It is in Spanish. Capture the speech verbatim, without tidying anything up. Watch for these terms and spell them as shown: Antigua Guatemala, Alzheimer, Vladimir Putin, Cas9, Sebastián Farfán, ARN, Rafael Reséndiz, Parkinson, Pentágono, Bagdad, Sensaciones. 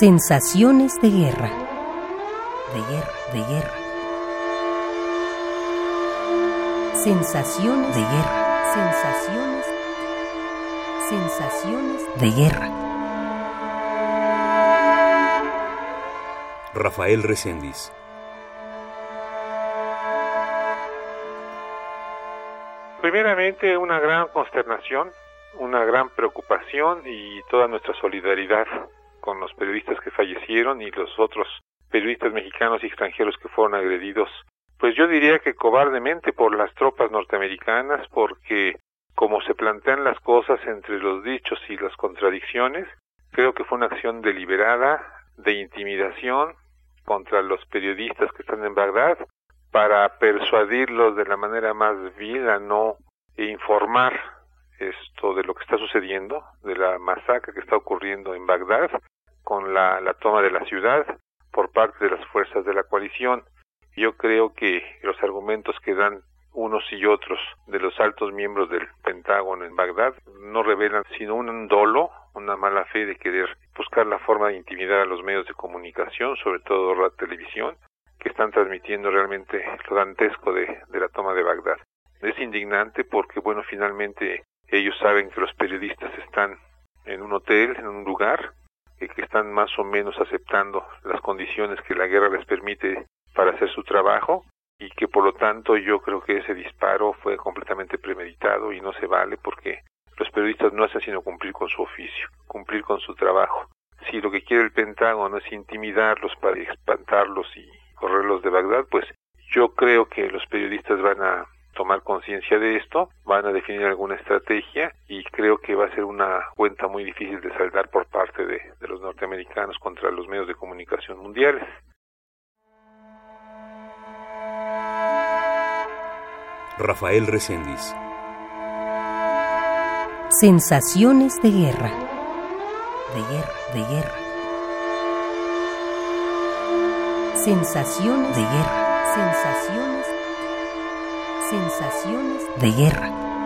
Sensaciones de guerra, de guerra, de guerra. Sensaciones de guerra, sensaciones, sensaciones de guerra. Rafael Reséndiz. Primeramente, una gran consternación, una gran preocupación y toda nuestra solidaridad con los periodistas que fallecieron y los otros periodistas mexicanos y extranjeros que fueron agredidos. Pues yo diría que cobardemente por las tropas norteamericanas, porque como se plantean las cosas entre los dichos y las contradicciones, creo que fue una acción deliberada de intimidación contra los periodistas que están en Bagdad para persuadirlos de la manera más vil a no informar esto de lo que está sucediendo, de la masacre que está ocurriendo en Bagdad con la, la toma de la ciudad por parte de las fuerzas de la coalición. Yo creo que los argumentos que dan unos y otros de los altos miembros del Pentágono en Bagdad no revelan sino un dolo, una mala fe de querer buscar la forma de intimidar a los medios de comunicación, sobre todo la televisión, que están transmitiendo realmente lo dantesco de, de la toma de Bagdad. Es indignante porque, bueno, finalmente ellos saben que los periodistas están en un hotel, en un lugar, y que están más o menos aceptando las condiciones que la guerra les permite para hacer su trabajo, y que por lo tanto yo creo que ese disparo fue completamente premeditado y no se vale porque los periodistas no hacen sino cumplir con su oficio, cumplir con su trabajo. Si lo que quiere el Pentágono es intimidarlos para espantarlos y correrlos de Bagdad, pues yo creo que los periodistas van a tomar conciencia de esto, van a definir alguna estrategia y creo que va a ser una cuenta muy difícil de saldar por parte de, de los norteamericanos contra los medios de comunicación mundiales. Rafael Reséndiz. Sensaciones de guerra, de guerra, de guerra. Sensaciones de guerra, sensaciones, sensaciones de guerra.